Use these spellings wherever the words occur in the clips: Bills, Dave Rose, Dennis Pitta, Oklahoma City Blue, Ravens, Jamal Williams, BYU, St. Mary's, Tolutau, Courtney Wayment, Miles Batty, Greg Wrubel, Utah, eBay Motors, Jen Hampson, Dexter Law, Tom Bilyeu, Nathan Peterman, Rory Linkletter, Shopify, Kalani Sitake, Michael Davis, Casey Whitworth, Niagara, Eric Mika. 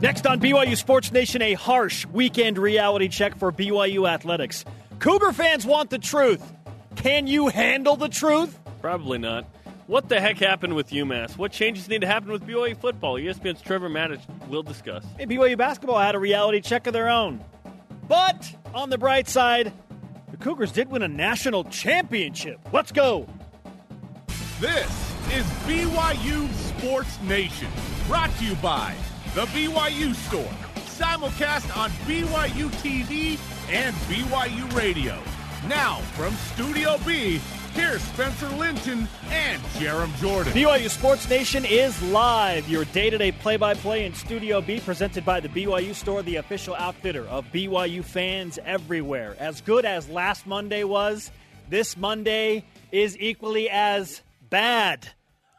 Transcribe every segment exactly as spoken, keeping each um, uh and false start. Next on B Y U Sports Nation, a harsh weekend reality check for B Y U athletics. Cougar fans want the truth. Can you handle the truth? Probably not. What the heck happened with UMass? What changes need to happen with B Y U football? E S P N's Trevor Matich will discuss. Hey, B Y U basketball had a reality check of their own. But on the bright side, the Cougars did win a national championship. Let's go. This is B Y U Sports Nation, brought to you by the B Y U Store, simulcast on B Y U T V and B Y U Radio. Now from Studio B, here's Spencer Linton and Jerem Jordan. B Y U Sports Nation is live, your day-to-day play-by-play in Studio B, presented by the B Y U Store, the official outfitter of B Y U fans everywhere. As good as last Monday was, this Monday is equally as bad.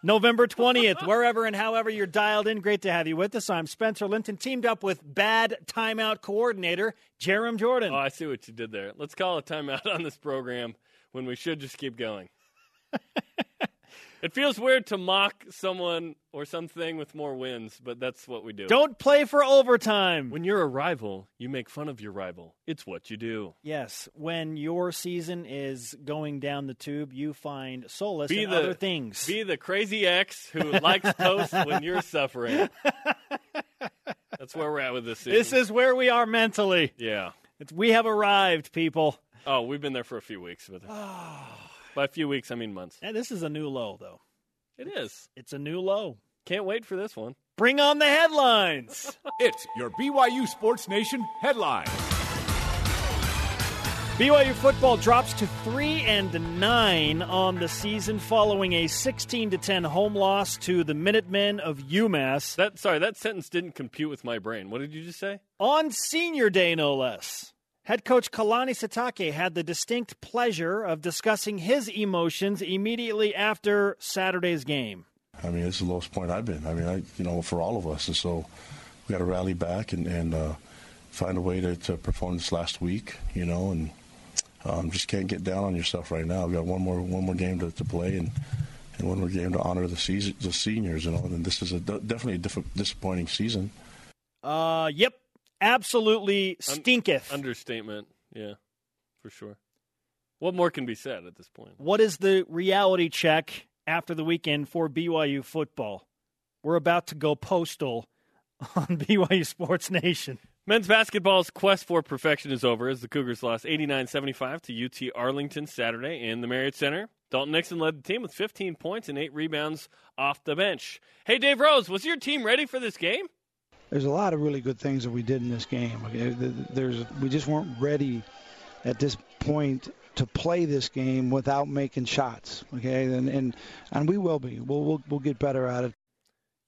November twentieth, wherever and however you're dialed in, great to have you with us. I'm Spencer Linton, teamed up with bad timeout coordinator Jerem Jordan. Oh, I see what you did there. Let's call a timeout on this program when we should just keep going. It feels weird to mock someone or something with more wins, but that's what we do. Don't play for overtime. When you're a rival, you make fun of your rival. It's what you do. Yes. When your season is going down the tube, you find solace be in the, other things. Be the crazy ex who likes toast when you're suffering. That's where we're at with this season. This is where we are mentally. Yeah. It's, we have arrived, people. Oh, we've been there for a few weeks. But by a few weeks, I mean months. And this is a new low, though. It is. It's a new low. Can't wait for this one. Bring on the headlines. It's your B Y U Sports Nation headline. B Y U football drops to three and nine on the season following a sixteen to ten home loss to the Minutemen of UMass. That, sorry, that sentence didn't compute with my brain. What did you just say? On senior day, no less. Head coach Kalani Sitake had the distinct pleasure of discussing his emotions immediately after Saturday's game. I mean, it's the lowest point I've been. I mean, I, you know, for all of us. And so we got to rally back and, and uh, find a way to, to perform this last week, you know, and um, just can't get down on yourself right now. We've got one more one more game to, to play and, and one more game to honor the, season, the seniors, you know, and this is a, definitely a diff- disappointing season. Uh, yep. Absolutely stinketh. Un- understatement, yeah, for sure. What more can be said at this point? What is the reality check after the weekend for B Y U football? We're about to go postal on B Y U Sports Nation. Men's basketball's quest for perfection is over as the Cougars lost eighty-nine seventy-five to U T Arlington Saturday in the Marriott Center. Dalton Nixon led the team with fifteen points and eight rebounds off the bench. Hey, Dave Rose, was your team ready for this game? There's a lot of really good things that we did in this game. There's, we just weren't ready at this point to play this game without making shots. Okay, and and, and we will be. We'll, we'll we'll get better at it.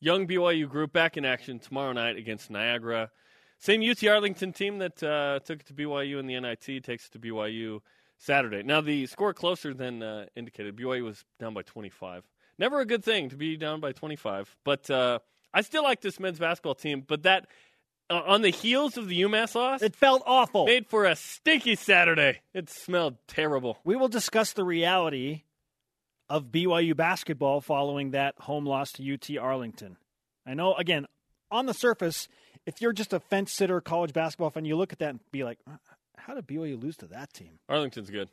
Young B Y U group back in action tomorrow night against Niagara. Same U T Arlington team that uh, took it to B Y U in the N I T takes it to B Y U Saturday. Now the score closer than uh, indicated. B Y U was down by twenty-five. Never a good thing to be down by twenty-five, but. Uh, I still like this men's basketball team, but that, uh, on the heels of the UMass loss... It felt awful. Made for a stinky Saturday. It smelled terrible. We will discuss the reality of B Y U basketball following that home loss to U T Arlington. I know, again, on the surface, if you're just a fence-sitter college basketball fan, you look at that and be like, how did B Y U lose to that team? Arlington's good.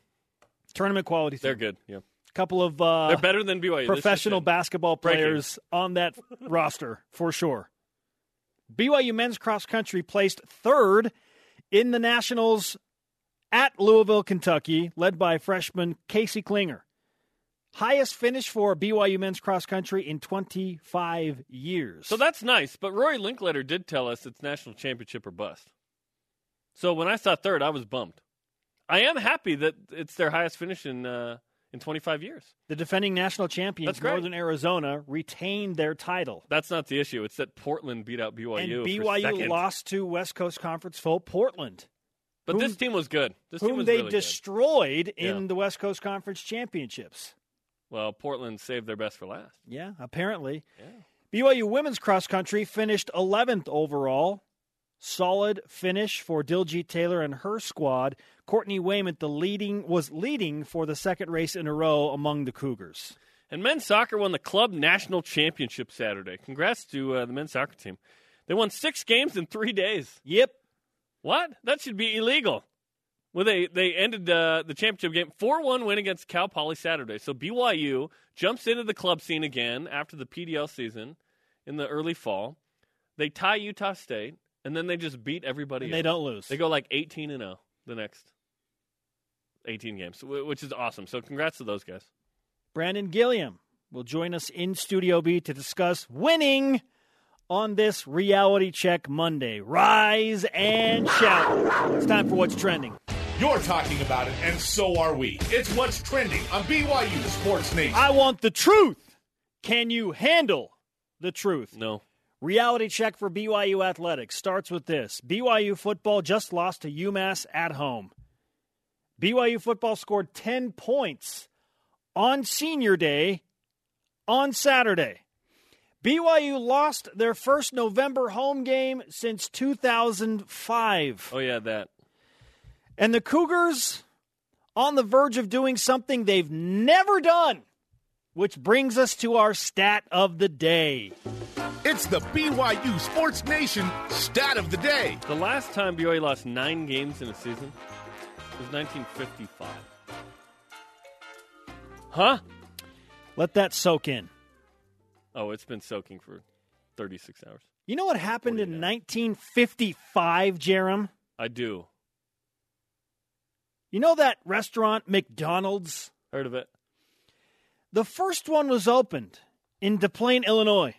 Tournament quality team. They're good, yeah. Couple of uh, They're better than B Y U. Professional basketball players on that roster, for sure. B Y U men's cross country placed third in the Nationals at Louisville, Kentucky, led by freshman Casey Klinger. Highest finish for B Y U men's cross country in twenty-five years. So that's nice, but Rory Linkletter did tell us it's national championship or bust. So when I saw third, I was bummed. I am happy that it's their highest finish in... Uh, In twenty-five years. The defending national champions, Northern Arizona, retained their title. That's not the issue. It's that Portland beat out B Y U. And B Y U lost to West Coast Conference foe Portland. But whom, this team was good. This team was really good. Whom they destroyed in yeah. the West Coast Conference championships. Well, Portland saved their best for last. Yeah, apparently. Yeah. B Y U women's cross country finished eleventh overall. Solid finish for Diljit Taylor and her squad. Courtney Wayment the leading, was leading for the second race in a row among the Cougars. And men's soccer won the club national championship Saturday. Congrats to uh, the men's soccer team. They won six games in three days. Yep. What? That should be illegal. Well, they, they ended uh, the championship game four one win against Cal Poly Saturday. So B Y U jumps into the club scene again after the P D L season in the early fall. They tie Utah State, and then they just beat everybody and else. They don't lose. They go like eighteen and oh the next eighteen games, which is awesome. So congrats to those guys. Brandon Gilliam will join us in Studio B to discuss winning on this Reality Check Monday. Rise and shout. It's time for What's Trending. You're talking about it, and so are we. It's What's Trending on B Y U Sports Nation. I want the truth. Can you handle the truth? No. Reality check for B Y U athletics starts with this. B Y U football just lost to UMass at home. B Y U football scored ten points on senior day on Saturday. B Y U lost their first November home game since two thousand five. Oh, yeah, that. And the Cougars on the verge of doing something they've never done, which brings us to our stat of the day. It's the B Y U Sports Nation stat of the day. The last time B Y U lost nine games in a season was nineteen fifty-five. Huh? Let that soak in. Oh, it's been soaking for thirty-six hours. You know what happened in nineteen fifty-five, Jerem? I do. You know that restaurant, McDonald's? Heard of it. The first one was opened in Des Plaines, Illinois.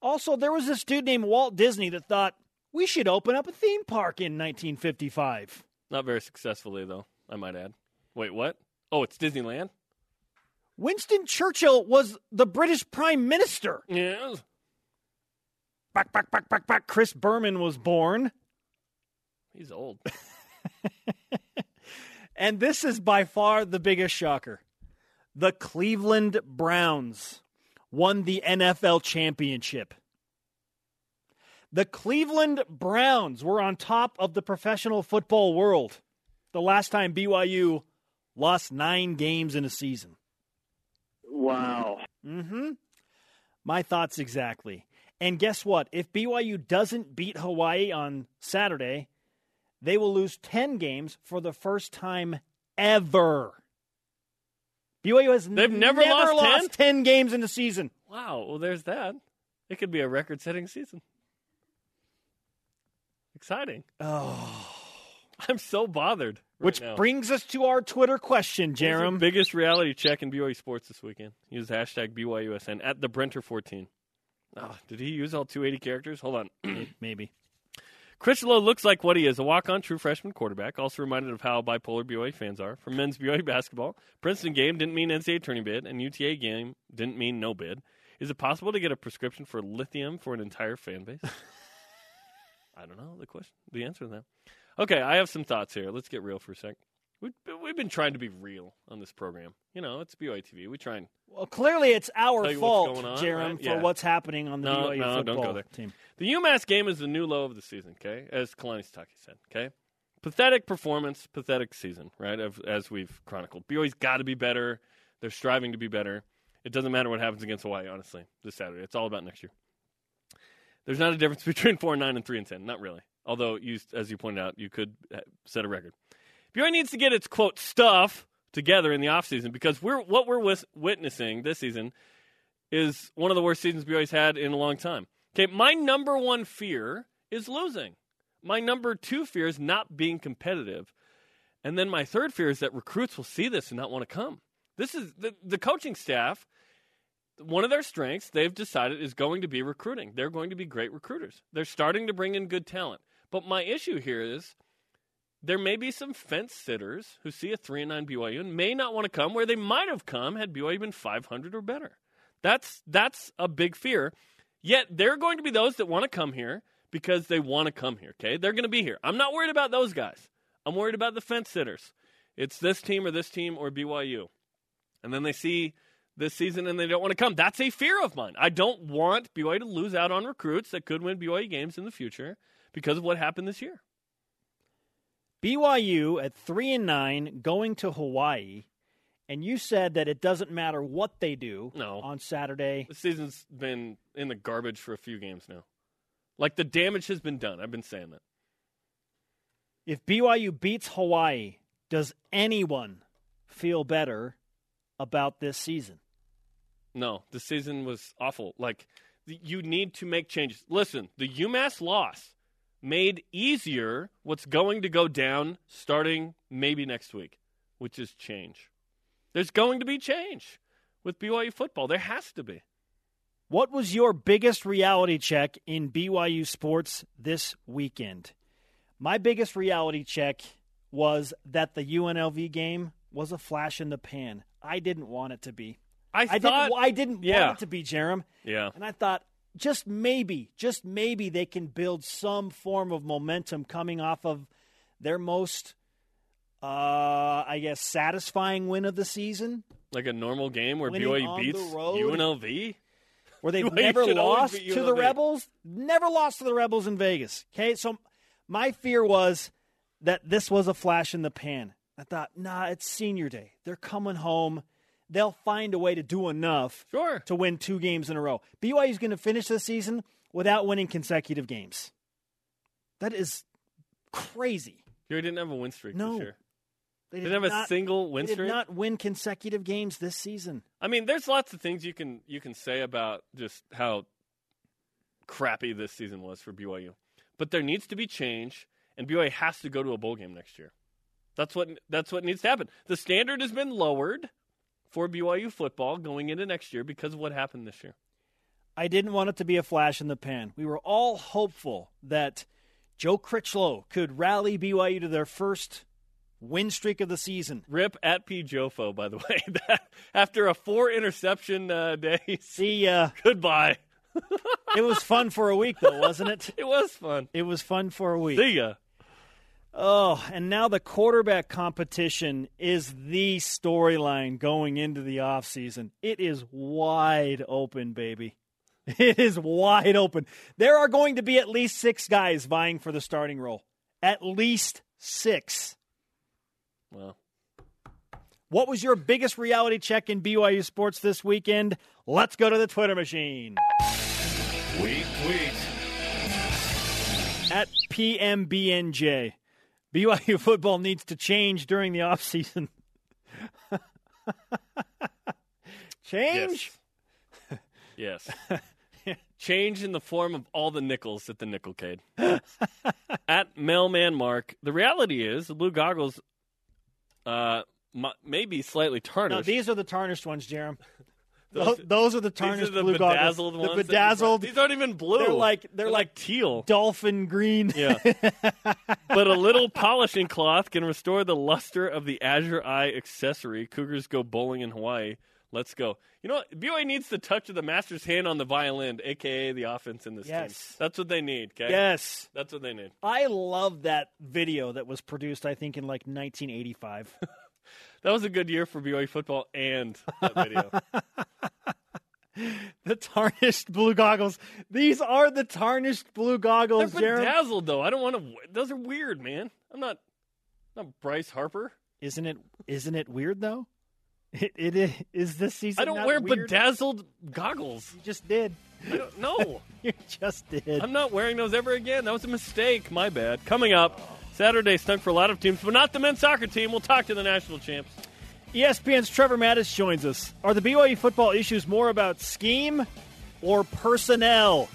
Also, there was this dude named Walt Disney that thought, we should open up a theme park in nineteen fifty-five. Not very successfully, though, I might add. Wait, what? Oh, it's Disneyland? Winston Churchill was the British Prime Minister. Yes. Back, back, back, back, back. Chris Berman was born. He's old. And this is by far the biggest shocker. The Cleveland Browns won the N F L championship. The Cleveland Browns were on top of the professional football world the last time B Y U lost nine games in a season. Wow. Mm-hmm. My thoughts exactly. And guess what? If B Y U doesn't beat Hawaii on Saturday, they will lose ten games for the first time ever. B Y U has They've never, never lost, lost ten? ten games in the season. Wow. Well, there's that. It could be a record-setting season. Exciting. Oh. I'm so bothered. Right Which now. brings us to our Twitter question, Jerem. Biggest reality check in B Y U sports this weekend. Use hashtag B Y U S N at the Brenter fourteen. Oh, did he use all two eighty characters? Hold on. Maybe. Critchlow looks like what he is, a walk-on true freshman quarterback, also reminded of how bipolar B Y U fans are. For men's B Y U basketball, Princeton game didn't mean N C double A tourney bid, and U T A game didn't mean no bid. Is it possible to get a prescription for lithium for an entire fan base? I don't know the question, the answer to that. Okay, I have some thoughts here. Let's get real for a sec. We've, we've been trying to be real on this program. You know, it's B Y U T V. We try and... Well, clearly it's our fault, Jerem, right? yeah. for what's happening on the no, BYU no, football don't go there. team. The UMass game is the new low of the season, okay, as Kalani Sitake said, okay? Pathetic performance, pathetic season, right, as we've chronicled. B Y U's got to be better. They're striving to be better. It doesn't matter what happens against Hawaii, honestly, this Saturday. It's all about next year. There's not a difference between four and nine and three and ten, not really. Although, you, as you pointed out, you could set a record. B Y U needs to get its, quote, stuff together in the offseason because we're what we're w- witnessing this season is one of the worst seasons B Y U's had in a long time. Okay, my number one fear is losing. My number two fear is not being competitive. And then my third fear is that recruits will see this and not want to come. This is the, the coaching staff, one of their strengths they've decided is going to be recruiting. They're going to be great recruiters. They're starting to bring in good talent. But my issue here is there may be some fence sitters who see a three and nine B Y U and may not want to come where they might have come had B Y U been five hundred or better. That's that's a big fear. Yet there are going to be those that want to come here because they want to come here, okay? They're going to be here. I'm not worried about those guys. I'm worried about the fence sitters. It's this team or this team or B Y U. And then they see this season and they don't want to come. That's a fear of mine. I don't want B Y U to lose out on recruits that could win B Y U games in the future because of what happened this year. B Y U at three and nine going to Hawaii, and you said that it doesn't matter what they do no. on Saturday. The season's been in the garbage for a few games now. Like, the damage has been done. I've been saying that. If B Y U beats Hawaii, does anyone feel better about this season? No, the season was awful. Like, you need to make changes. Listen, the UMass loss made easier what's going to go down starting maybe next week, which is change. There's going to be change with B Y U football. There has to be. What was your biggest reality check in B Y U sports this weekend? My biggest reality check was that the U N L V game was a flash in the pan. I didn't want it to be. I, I thought didn't, I didn't yeah. want it to be, Jerem. Yeah. And I thought just maybe, just maybe they can build some form of momentum coming off of their most, uh, I guess, satisfying win of the season. Like a normal game where B Y U beats U N L V? Where they've never lost to the Rebels? Never lost to the Rebels in Vegas. Okay, so my fear was that this was a flash in the pan. I thought, nah, it's senior day. They're coming home. They'll find a way to do enough sure. to win two games in a row. B Y U is going to finish this season without winning consecutive games. That is crazy. They didn't have a win streak no. this year. They, they didn't have not, a single win they streak. They did not win consecutive games this season. I mean, there's lots of things you can you can say about just how crappy this season was for B Y U. But there needs to be change, and B Y U has to go to a bowl game next year. That's what that's what needs to happen. The standard has been lowered for B Y U football going into next year because of what happened this year. I didn't want it to be a flash in the pan. We were all hopeful that Joe Critchlow could rally B Y U to their first win streak of the season. Rip at P. Jofo, by the way. After a four-interception uh, day. See ya. Goodbye. It was fun for a week, though, wasn't it? It was fun. It was fun for a week. See ya. Oh, and now the quarterback competition is the storyline going into the offseason. It is wide open, baby. It is wide open. There are going to be at least six guys vying for the starting role. At least six. Wow. What was your biggest reality check in B Y U sports this weekend? Let's go to the Twitter machine. Tweet, tweet. At P M B N J. B Y U football needs to change during the offseason. Change? Yes. Yes. Change in the form of all the nickels at the Nickelcade. At Mailman Mark, the reality is the blue goggles uh, may be slightly tarnished. No, these are the tarnished ones, Jerem. Those, those are the tarnished blue goggles. These are the bedazzled ones. The bedazzled. These aren't even blue. They're like they're, they're like, like teal, dolphin green. Yeah. But a little polishing cloth can restore the luster of the Azure Eye accessory. Cougars go bowling in Hawaii. Let's go. You know what? B Y U needs the touch of the master's hand on the violin, a k a the offense in this yes. team. That's what they need, okay? Yes. That's what they need. I love that video that was produced, I think, in like nineteen eighty-five. That was a good year for B Y U football and that video. The tarnished blue goggles. These are the tarnished blue goggles, Jeremy. They're bedazzled, though. I don't want to. Those are weird, man. I'm not. I'm not Bryce Harper. Isn't it? Isn't it weird though? It, it, it is this season. I don't not wear weird? bedazzled goggles. You just did. I don't, no, you just did. I'm not wearing those ever again. That was a mistake. My bad. Coming up. Saturday stunk for a lot of teams, but not the men's soccer team. We'll talk to the national champs. E S P N's Trevor Matich joins us. Are the B Y U football issues more about scheme or personnel?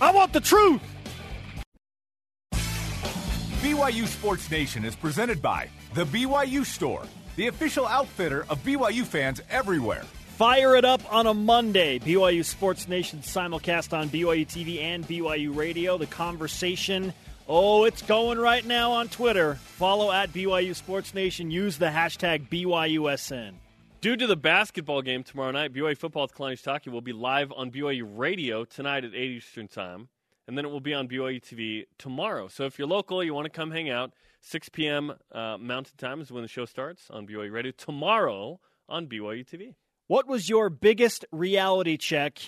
I want the truth! B Y U Sports Nation is presented by The B Y U Store, the official outfitter of B Y U fans everywhere. Fire it up on a Monday. B Y U Sports Nation simulcast on B Y U T V and B Y U Radio. The conversation... Oh, it's going right now on Twitter. Follow at B Y U Sports Nation. Use the hashtag B Y U S N. Due to the basketball game tomorrow night, B Y U football with Kalani Sitake will be live on B Y U Radio tonight at eight Eastern Time, and then it will be on B Y U T V tomorrow. So if you're local, you want to come hang out, six p.m. Uh, Mountain Time is when the show starts on B Y U Radio. Tomorrow on B Y U T V. What was your biggest reality check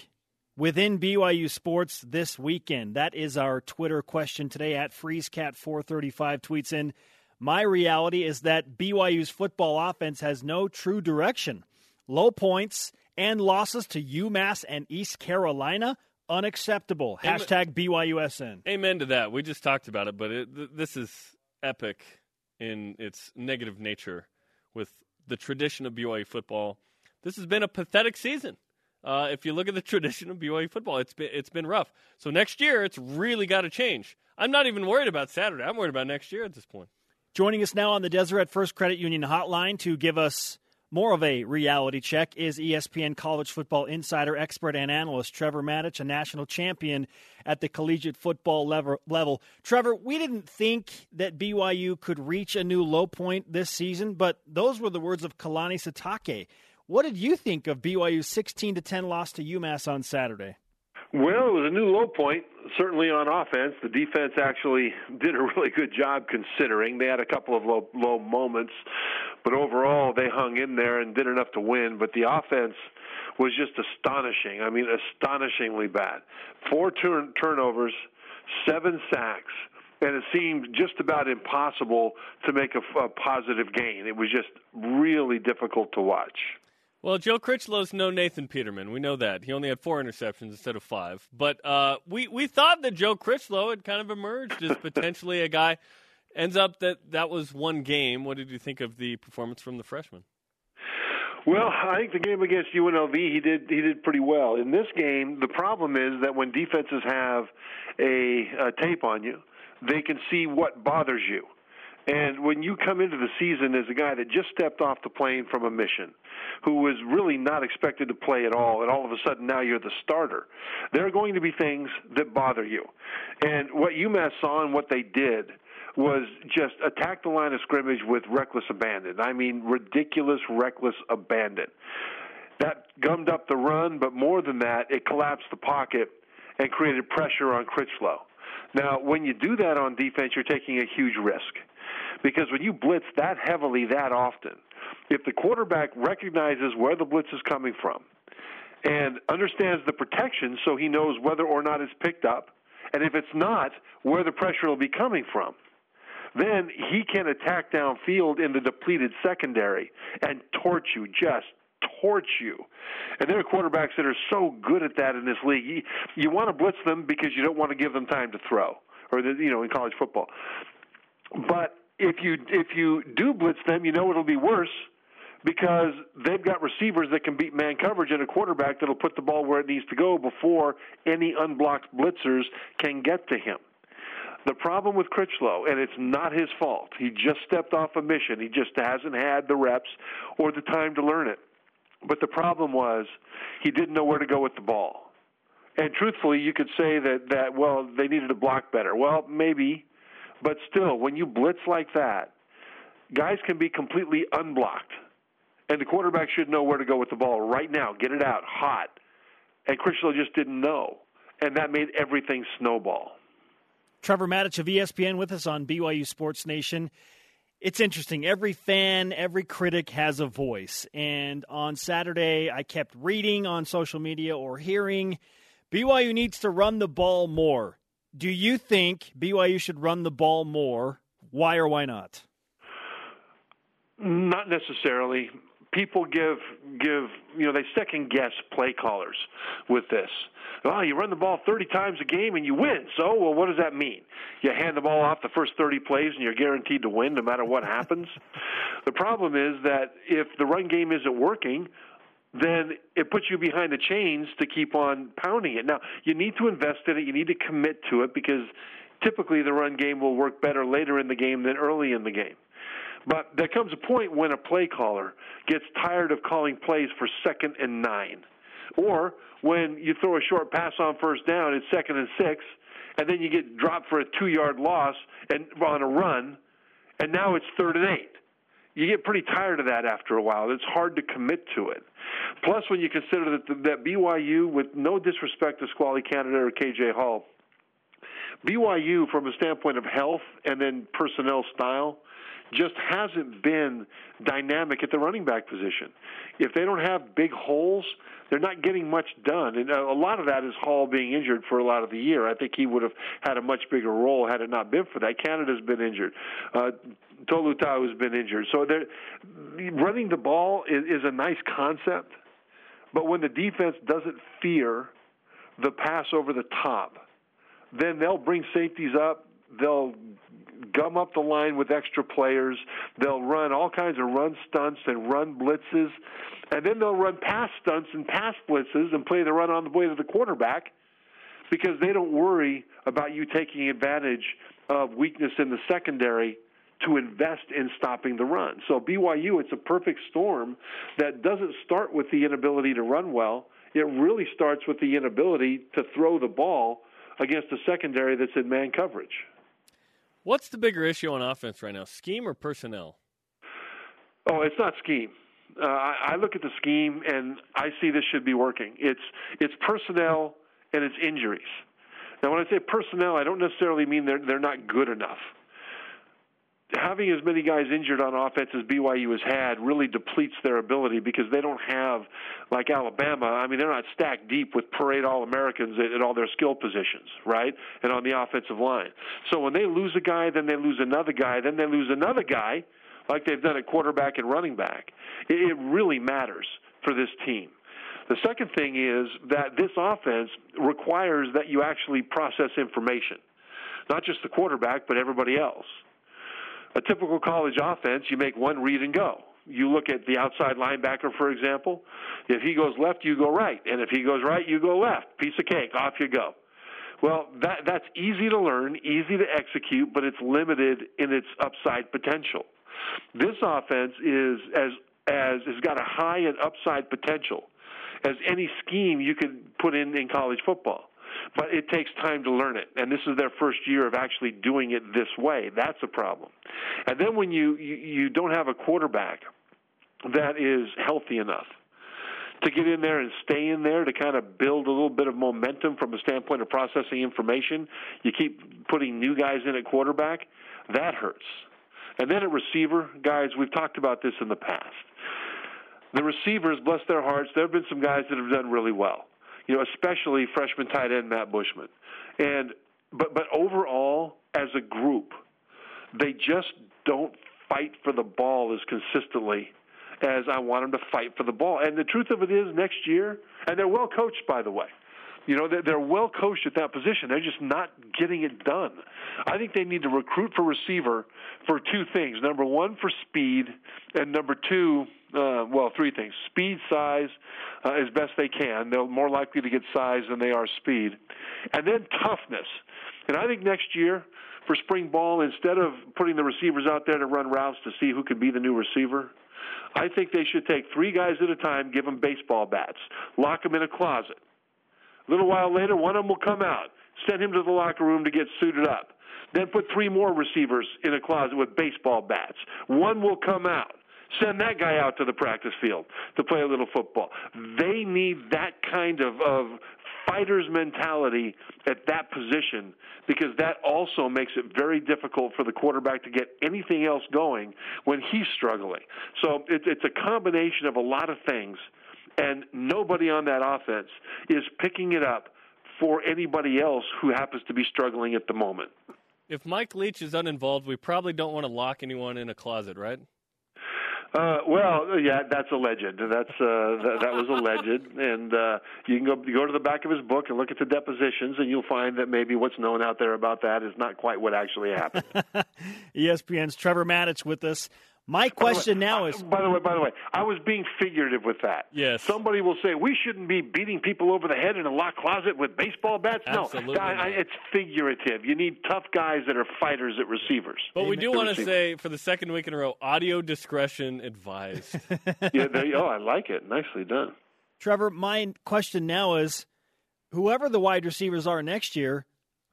within B Y U sports this weekend? That is our Twitter question today. At FreezeCat four thirty-five tweets in, my reality is that B Y U's football offense has no true direction. Low points and losses to UMass and East Carolina Unacceptable. Hashtag B Y U S N. Amen to that. We just talked about it, but it, th- this is epic in its negative nature with the tradition of B Y U football. This has been a pathetic season. Uh, if you look at the tradition of B Y U football, it's been, it's been rough. So next year, it's really got to change. I'm not even worried about Saturday. I'm worried about next year at this point. Joining us now on the Deseret First Credit Union hotline to give us more of a reality check is E S P N college football insider, expert, and analyst Trevor Matich, a national champion at the collegiate football level. Trevor, we didn't think that B Y U could reach a new low point this season, but those were the words of Kalani Sitake. What did you think of B Y U's sixteen to ten loss to UMass on Saturday? Well, it was a new low point, certainly on offense. The defense actually did a really good job considering. They had a couple of low, low moments, but overall they hung in there and did enough to win. But the offense was just astonishing. I mean, astonishingly bad. Four turn- turnovers, seven sacks. And it seemed just about impossible to make a, a positive gain. It was just really difficult to watch. Well, Joe Critchlow's no Nathan Peterman. We know that. He only had four interceptions instead of five. But uh, we, we thought that Joe Critchlow had kind of emerged as potentially a guy. Ends up that that was one game. What did you think of the performance from the freshman? Well, I think the game against U N L V, he did he did pretty well. In this game, the problem is that when defenses have a, a tape on you, they can see what bothers you. And when you come into the season as a guy that just stepped off the plane from a mission, who was really not expected to play at all, and all of a sudden now you're the starter, there are going to be things that bother you. And what UMass saw and what they did was just attack the line of scrimmage with reckless abandon. I mean, ridiculous, reckless abandon. That gummed up the run, but more than that, it collapsed the pocket and created pressure on Critchlow. Now, when you do that on defense, you're taking a huge risk, because when you blitz that heavily that often, if the quarterback recognizes where the blitz is coming from and understands the protection so he knows whether or not it's picked up, and if it's not, where the pressure will be coming from, then he can attack downfield in the depleted secondary and torch you, just torch you. And there are quarterbacks that are so good at that in this league. You, you want to blitz them because you don't want to give them time to throw, or, you know, in college football. But if you if you do blitz them, you know it'll be worse because they've got receivers that can beat man coverage and a quarterback that'll put the ball where it needs to go before any unblocked blitzers can get to him. The problem with Critchlow, and it's not his fault, he just stepped off a mission. He just hasn't had the reps or the time to learn it. But the problem was he didn't know where to go with the ball. And truthfully, you could say that, that well, they needed to block better. Well, maybe. But still, when you blitz like that, guys can be completely unblocked. And the quarterback should know where to go with the ball right now. Get it out hot. And Critchlow just didn't know. And that made everything snowball. Trevor Matich of E S P N with us on B Y U Sports Nation. It's interesting. Every fan, every critic has a voice. And on Saturday, I kept reading on social media or hearing, B Y U needs to run the ball more. Do you think B Y U should run the ball more? Why or why not? Not necessarily. People give, give you know, they second-guess play callers with this. Well, you run the ball thirty times a game and you win. So, well, what does that mean? You hand the ball off the first thirty plays and you're guaranteed to win no matter what happens? The problem is that if the run game isn't working, then it puts you behind the chains to keep on pounding it. Now, you need to invest in it. You need to commit to it because typically the run game will work better later in the game than early in the game. But there comes a point when a play caller gets tired of calling plays for second and nine, or when you throw a short pass on first down, it's second and six, and then you get dropped for a two-yard loss and on a run, and now it's third and eight. You get pretty tired of that after a while. It's hard to commit to it. Plus, when you consider that, that B Y U, with no disrespect to Squally Canada or K J. Hall, B Y U, from a standpoint of health and then personnel style, just hasn't been dynamic at the running back position. If they don't have big holes, they're not getting much done. And a lot of that is Hall being injured for a lot of the year. I think he would have had a much bigger role had it not been for that. Canada's been injured. Uh, Tolutau has been injured. So running the ball is, is a nice concept, but when the defense doesn't fear the pass over the top. Then they'll bring safeties up. They'll gum up the line with extra players. They'll run all kinds of run stunts and run blitzes. And then they'll run pass stunts and pass blitzes and play the run on the way to the quarterback because they don't worry about you taking advantage of weakness in the secondary to invest in stopping the run. So B Y U, it's a perfect storm that doesn't start with the inability to run well. It really starts with the inability to throw the ball against a secondary that's in man coverage. What's the bigger issue on offense right now, scheme or personnel? Oh, it's not scheme. Uh, I, I look at the scheme, and I see this should be working. It's it's personnel and it's injuries. Now, when I say personnel, I don't necessarily mean they're they're not good enough. Having as many guys injured on offense as B Y U has had really depletes their ability because they don't have, like Alabama, I mean, they're not stacked deep with parade All-Americans at, at all their skill positions, right, and on the offensive line. So when they lose a guy, then they lose another guy, then they lose another guy, like they've done at quarterback and running back. It, it really matters for this team. The second thing is that this offense requires that you actually process information, not just the quarterback but everybody else. A typical college offense, you make one read and go. You look at the outside linebacker, for example. If he goes left, you go right. And if he goes right, you go left. Piece of cake. Off you go. Well, that, that's easy to learn, easy to execute, but it's limited in its upside potential. This offense is as as has got a high and upside potential as any scheme you could put in in college football. But it takes time to learn it, and this is their first year of actually doing it this way. That's a problem. And then when you, you, you don't have a quarterback that is healthy enough to get in there and stay in there to kind of build a little bit of momentum from a standpoint of processing information, you keep putting new guys in at quarterback, that hurts. And then at receiver, guys, we've talked about this in the past. The receivers, bless their hearts, there have been some guys that have done really well. You know, especially freshman tight end Matt Bushman. And but but overall, as a group, they just don't fight for the ball as consistently as I want them to fight for the ball. And the truth of it is next year, and they're well coached, by the way. You know, they're, they're well coached at that position. They're just not getting it done. I think they need to recruit for receiver for two things. Number one, for speed, and number two, Uh, well, three things. Speed, size, uh, as best they can. They're more likely to get size than they are speed. And then toughness. And I think next year for spring ball, instead of putting the receivers out there to run routes to see who could be the new receiver, I think they should take three guys at a time, give them baseball bats, lock them in a closet. A little while later, one of them will come out, send him to the locker room to get suited up. Then put three more receivers in a closet with baseball bats. One will come out. Send that guy out to the practice field to play a little football. They need that kind of, of fighter's mentality at that position because that also makes it very difficult for the quarterback to get anything else going when he's struggling. So it, it's a combination of a lot of things, and nobody on that offense is picking it up for anybody else who happens to be struggling at the moment. If Mike Leach is uninvolved, we probably don't want to lock anyone in a closet, right? Uh, well, yeah, that's alleged. That's uh, th- that was alleged, and uh, you can go you go to the back of his book and look at the depositions, and you'll find that maybe what's known out there about that is not quite what actually happened. E S P N's Trevor Matich with us. My question way, now is: By the way, by the way, I was being figurative with that. Yes. Somebody will say we shouldn't be beating people over the head in a locked closet with baseball bats. Absolutely no, I, I, it's figurative. You need tough guys that are fighters at receivers. But Amen. We do want to say, for the second week in a row, audio discretion advised. yeah, there you go. I like it. Nicely done, Trevor. My question now is: whoever the wide receivers are next year,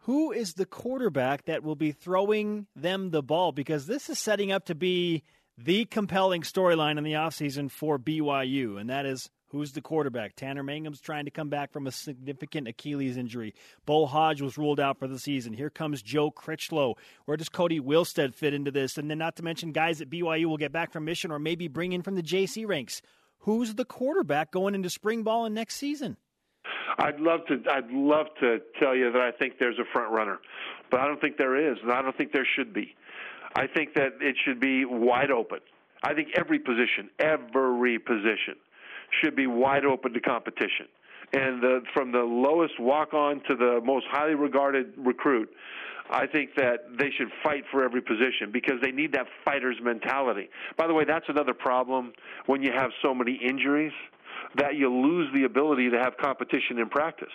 who is the quarterback that will be throwing them the ball? Because this is setting up to be the compelling storyline in the offseason for B Y U, and that is who's the quarterback. Tanner Mangum's trying to come back from a significant Achilles injury. Bo Hodge was ruled out for the season. Here comes Joe Critchlow. Where does Cody Wilstead fit into this? And then not to mention guys that B Y U will get back from Mission or maybe bring in from the J C ranks. Who's the quarterback going into spring ball and next season? I'd love to I'd love to tell you that I think there's a front runner, but I don't think there is, and I don't think there should be. I think that it should be wide open. I think every position, every position should be wide open to competition. and the, from the lowest walk-on to the most highly regarded recruit, I think that they should fight for every position because they need that fighter's mentality. By the way, that's another problem when you have so many injuries, that you lose the ability to have competition in practice.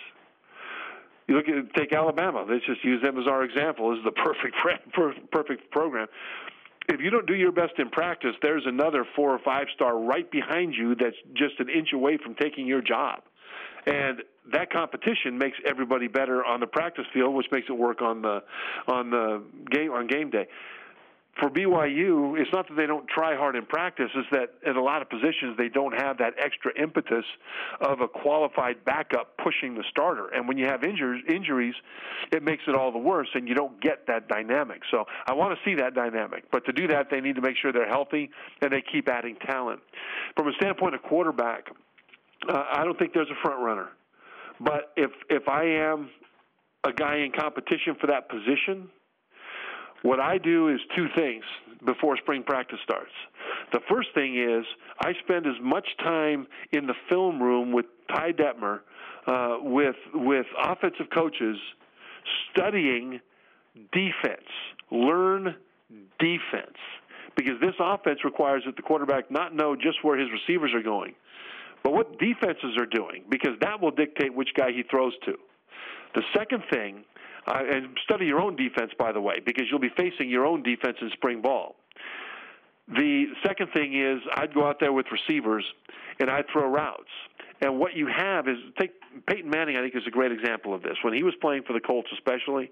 You look at take Alabama. Let's just use them as our example. This is the perfect perfect program. If you don't do your best in practice, there's another four or five star right behind you that's just an inch away from taking your job. And that competition makes everybody better on the practice field, which makes it work on the on the game on game day. For B Y U, it's not that they don't try hard in practice. It's that in a lot of positions they don't have that extra impetus of a qualified backup pushing the starter. And when you have injuries, injuries, it makes it all the worse, and you don't get that dynamic. So I want to see that dynamic. But to do that, they need to make sure they're healthy and they keep adding talent. From a standpoint of quarterback, uh, I don't think there's a front runner. But if if I am a guy in competition for that position, what I do is two things before spring practice starts. The first thing is I spend as much time in the film room with Ty Detmer, uh, with with offensive coaches, studying defense. Learn defense. Because this offense requires that the quarterback not know just where his receivers are going, but what defenses are doing, because that will dictate which guy he throws to. The second thing, Uh, and study your own defense, by the way, because you'll be facing your own defense in spring ball. The second thing is I'd go out there with receivers, and I'd throw routes. And what you have is – take Peyton Manning, I think, is a great example of this. When he was playing for the Colts especially,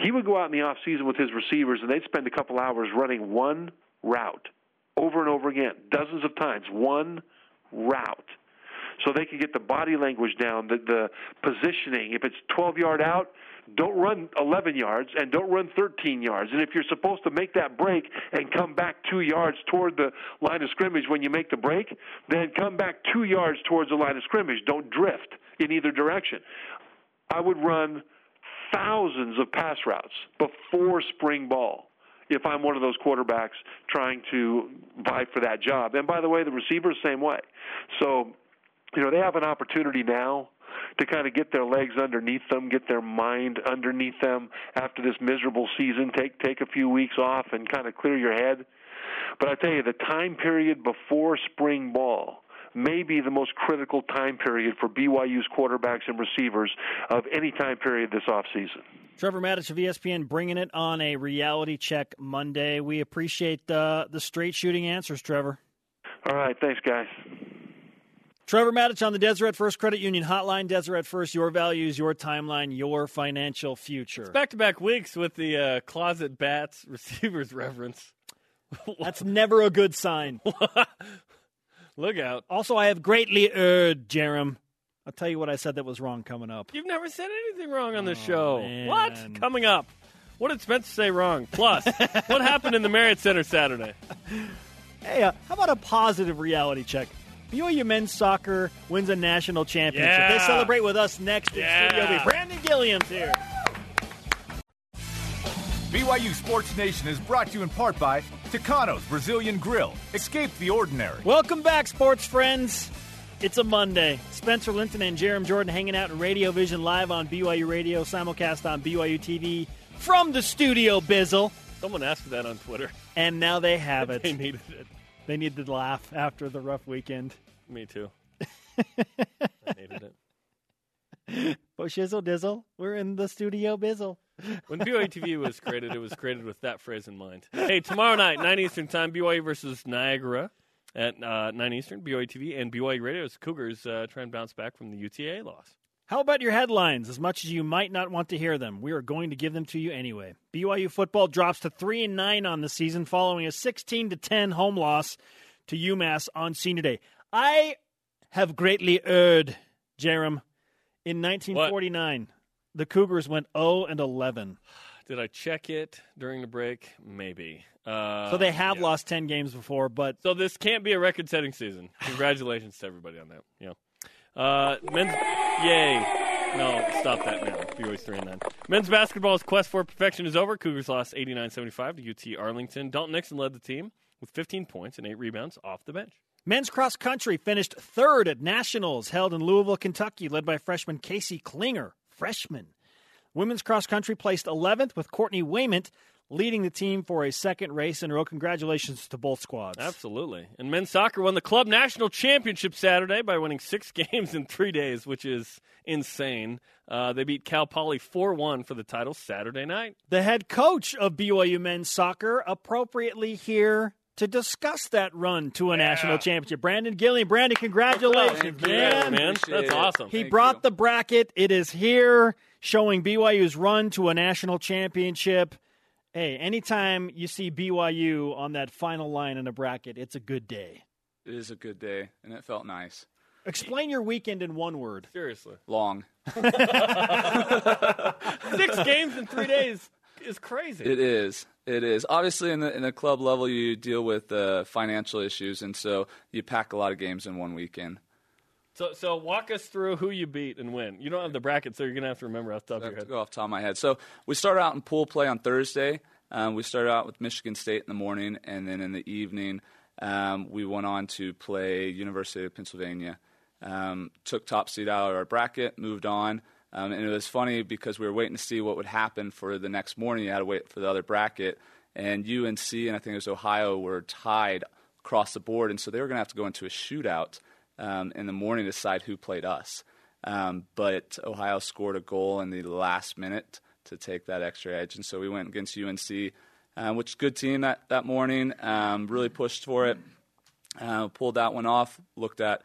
he would go out in the offseason with his receivers, and they'd spend a couple hours running one route over and over again, dozens of times, one route. So they could get the body language down, the, the positioning. If it's twelve-yard out, don't run eleven yards and don't run thirteen yards. And if you're supposed to make that break and come back two yards toward the line of scrimmage when you make the break, then come back two yards towards the line of scrimmage. Don't drift in either direction. I would run thousands of pass routes before spring ball if I'm one of those quarterbacks trying to vie for that job. And, by the way, the receivers, same way. So, you know, they have an opportunity now to kind of get their legs underneath them, get their mind underneath them after this miserable season. Take take a few weeks off and kind of clear your head. But I tell you, the time period before spring ball may be the most critical time period for B Y U's quarterbacks and receivers of any time period this offseason. Trevor Matich of E S P N bringing it on a reality check Monday. We appreciate the, the straight-shooting answers, Trevor. All right. Thanks, guys. Trevor Matich on the Deseret First Credit Union Hotline. Deseret First, your values, your timeline, your financial future. It's back-to-back weeks with the uh, Closet Bats receivers reference. That's never a good sign. Look out. Also, I have greatly erred, Jerem. I'll tell you what I said that was wrong coming up. You've never said anything wrong on this oh, show. Man. What? Coming up. What it's meant to say wrong. Plus, what happened in the Marriott Center Saturday? Hey, uh, how about a positive reality check? B Y U men's soccer wins a national championship. Yeah. They celebrate with us next yeah. in studio. Brandon Gilliam's here. B Y U Sports Nation is brought to you in part by Tucano's Brazilian Grill. Escape the ordinary. Welcome back, sports friends. It's a Monday. Spencer Linton and Jerem Jordan hanging out in Radio Vision live on B Y U Radio, simulcast on B Y U T V from the studio, Bizzle. Someone asked for that on Twitter. And now they have it. They needed it. They needed to laugh after the rough weekend. Me too. I needed it. Bo shizzle dizzle. We're in the studio bizzle. When B Y U T V was created, it was created with that phrase in mind. Hey, tomorrow night, nine Eastern time, B Y U versus Niagara at uh, nine Eastern, B Y U T V and B Y U Radio's Cougars uh, try and bounce back from the U T A loss. How about your headlines? As much as you might not want to hear them, we are going to give them to you anyway. B Y U football drops to three and nine on the season following a sixteen to ten home loss to UMass on Senior Day. I have greatly erred, Jerem. In nineteen forty-nine, what? The Cougars went oh and eleven. Did I check it during the break? Maybe. Uh, so they have yeah. lost ten games before, but... So this can't be a record-setting season. Congratulations to everybody on that. Yeah. Uh, men's, yay. No, stop that now. B Y U's three and nine. Men's basketball's quest for perfection is over. Cougars lost eighty-nine seventy-five to U T Arlington. Dalton Nixon led the team with fifteen points and eight rebounds off the bench. Men's cross country finished third at nationals held in Louisville, Kentucky, led by freshman Casey Klinger, freshman. Women's cross country placed eleventh with Courtney Wayment leading the team for a second race in a row. Congratulations to both squads. Absolutely. And men's soccer won the club national championship Saturday by winning six games in three days, which is insane. Uh, they beat Cal Poly four one for the title Saturday night. The head coach of B Y U men's soccer appropriately here to discuss that run to a yeah. national championship. Brandon Gilliam. Brandon, congratulations, man. man. That's awesome. He Thank brought you. the bracket. It is here, showing B Y U's run to a national championship. Hey, anytime you see B Y U on that final line in a bracket, it's a good day. It is a good day, and it felt nice. Explain your weekend in one word. Seriously. Long. Six games in three days is crazy. It is. It is. Obviously, in the in the club level, you deal with uh, financial issues, and so you pack a lot of games in one weekend. So, so walk us through who you beat and when. You don't have the bracket, so you're going to have to remember off the top of your head. Go off the top of my head. So we started out in pool play on Thursday. Um, we started out with Michigan State in the morning, and then in the evening um, we went on to play University of Pennsylvania. Um, took top seed out of our bracket, moved on. Um, and it was funny because we were waiting to see what would happen for the next morning. You had to wait for the other bracket. And U N C and I think it was Ohio were tied across the board. And so they were going to have to go into a shootout um, in the morning to decide who played us. Um, but Ohio scored a goal in the last minute to take that extra edge. And so we went against U N C, uh, which is a good team that, that morning. Um, really pushed for it. Uh, pulled that one off. Looked at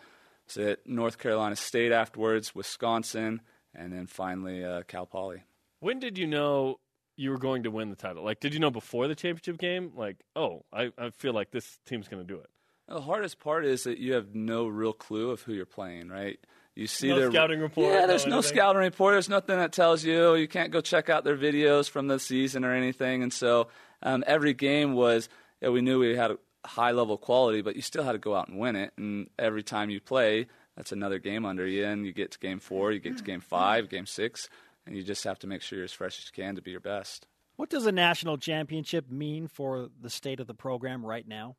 was it North Carolina State afterwards, Wisconsin. And then finally, uh, Cal Poly. When did you know you were going to win the title? Like, did you know before the championship game? Like, oh, I, I feel like this team's going to do it. The hardest part is that you have no real clue of who you're playing, right? You see no their scouting report. Yeah, there's no, no scouting report. There's nothing that tells you. You can't go check out their videos from the season or anything. And so um, every game was, yeah, we knew we had a high level quality, but you still had to go out and win it. And every time you play, that's another game under you, and you get to game four, you get to game five, game six, and you just have to make sure you're as fresh as you can to be your best. What does a national championship mean for the state of the program right now?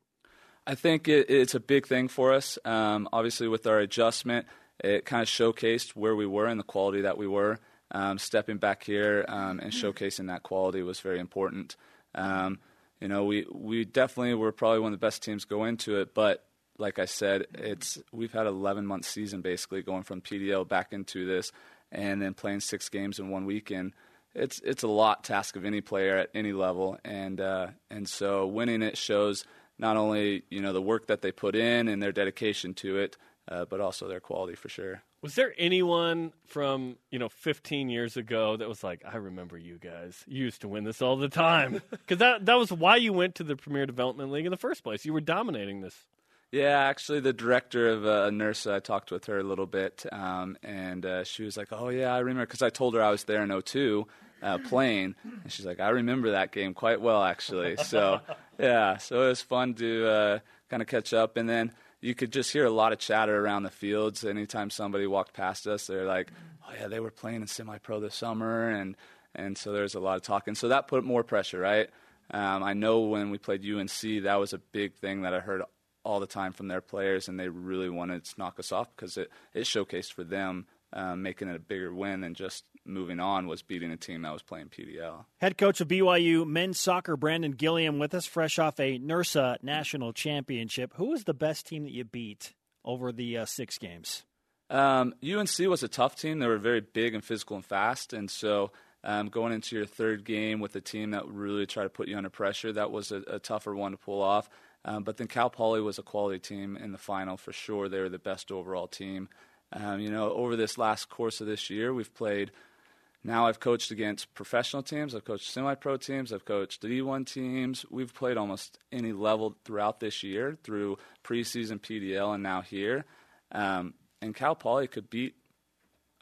I think it, it's a big thing for us. Um, obviously, with our adjustment, it kind of showcased where we were and the quality that we were. Um, stepping back here um, and showcasing that quality was very important. Um, you know, we, we definitely were probably one of the best teams go into it, but like I said, it's we've had an eleven-month season basically going from P D L back into this and then playing six games in one weekend. It's it's a lot task of any player at any level, and uh, and so winning it shows not only you know the work that they put in and their dedication to it, uh, but also their quality for sure. Was there anyone from you know fifteen years ago that was like, I remember you guys, you used to win this all the time? Because that, that was why you went to the Premier Development League in the first place. You were dominating this. Yeah, actually, the director of uh, NIRSA, I talked with her a little bit, um, and uh, she was like, oh, yeah, I remember, because I told her I was there in oh two uh, playing, and she's like, I remember that game quite well, actually. So, yeah, so it was fun to uh, kind of catch up, and then you could just hear a lot of chatter around the fields. Anytime somebody walked past us, they're like, oh, yeah, they were playing in semi-pro this summer, and, and so there was a lot of talking. So that put more pressure, right? Um, I know when we played U N C, that was a big thing that I heard all the time from their players, and they really wanted to knock us off because it, it showcased for them um, making it a bigger win than just moving on was beating a team that was playing P D L. Head coach of B Y U men's soccer, Brandon Gilliam, with us, fresh off a NIRSA national championship. Who was the best team that you beat over the uh, six games? Um, U N C was a tough team. They were very big and physical and fast, and so um, going into your third game with a team that really tried to put you under pressure, that was a, a tougher one to pull off. Um, but then Cal Poly was a quality team in the final for sure. They were the best overall team. Um, you know, over this last course of this year, we've played. Now I've coached against professional teams. I've coached semi-pro teams. I've coached D one teams. We've played almost any level throughout this year through preseason P D L and now here. Um, and Cal Poly could beat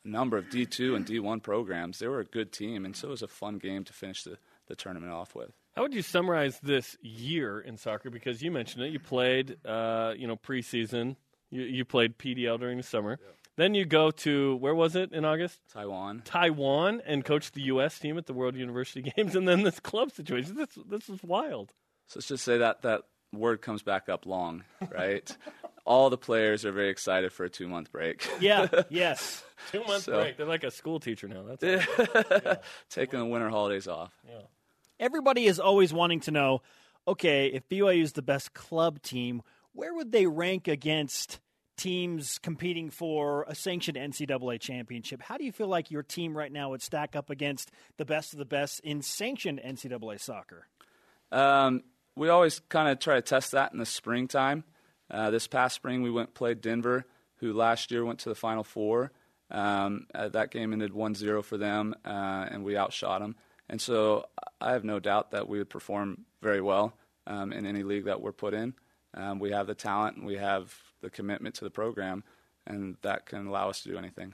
a number of D two and D one programs. They were a good team, and so it was a fun game to finish the, the tournament off with. How would you summarize this year in soccer? Because you mentioned it. You played, uh, you know, preseason. You, you played P D L during the summer. Yeah. Then you go to, where was it in August? Taiwan. Taiwan, and coached the U S team at the World University Games. And then this club situation. This, this is wild. So let's just say that that word comes back up long, right? all the players are very excited for a two-month break. Yeah, yes. Two-month so. break. They're like a school teacher now. That's yeah. yeah. Taking the winter holidays off. Yeah. Everybody is always wanting to know, okay, if B Y U is the best club team, where would they rank against teams competing for a sanctioned N C double A championship? How do you feel like your team right now would stack up against the best of the best in sanctioned N C double A soccer? Um, we always kind of try to test that in the springtime. Uh, this past spring, we went and played Denver, who last year went to the Final Four. Um, uh, that game ended one zero for them, uh, and we outshot them. And so I have no doubt that we would perform very well um, in any league that we're put in. Um, we have the talent, and we have the commitment to the program, and that can allow us to do anything.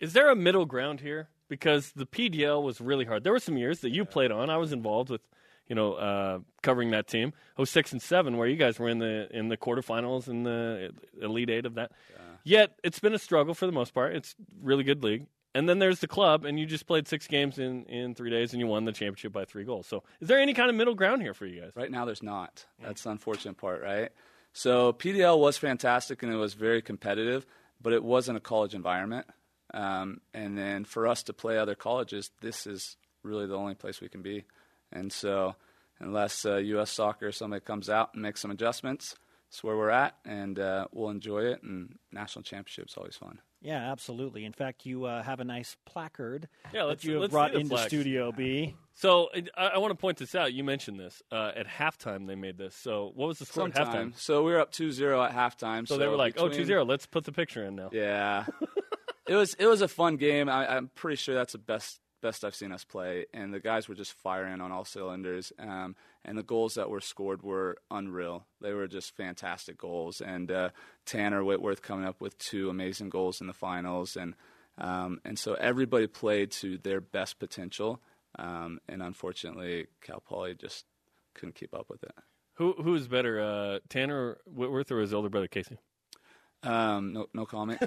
Is there a middle ground here? Because the P D L was really hard. There were some years that you yeah. played on. I was involved with, you know, uh, covering that team, oh six and seven, where you guys were in the in the quarterfinals and the Elite Eight of that. Yeah. Yet it's been a struggle for the most part. It's a really good league. And then there's the club, and you just played six games in, in three days, and you won the championship by three goals. So is there any kind of middle ground here for you guys? Right now there's not. That's the unfortunate part, right? So P D L was fantastic, and it was very competitive, but it wasn't a college environment. Um, and then for us to play other colleges, this is really the only place we can be. And so unless uh, U S Soccer or somebody comes out and makes some adjustments, that's where we're at, and uh, we'll enjoy it. And national championship's always fun. Yeah, absolutely. In fact, you uh, have a nice placard yeah, let's, that you have let's brought into flags. Studio B. So I, I want to point this out. You mentioned this. Uh, at halftime, they made this. So what was the score Sometime. at halftime? So we were up two zero at halftime. So, so they were like, between... oh, two zero, let's put the picture in now. Yeah. it was it was a fun game. I, I'm pretty sure that's the best, best I've seen us play. And the guys were just firing on all cylinders. Um, and the goals that were scored were unreal. They were just fantastic goals. And uh, Tanner Whitworth coming up with two amazing goals in the finals. And, um, and so everybody played to their best potential. Um, and unfortunately, Cal Poly just couldn't keep up with it. Who who is better, uh, Tanner Whitworth or his older brother Casey? Um, no, no comment.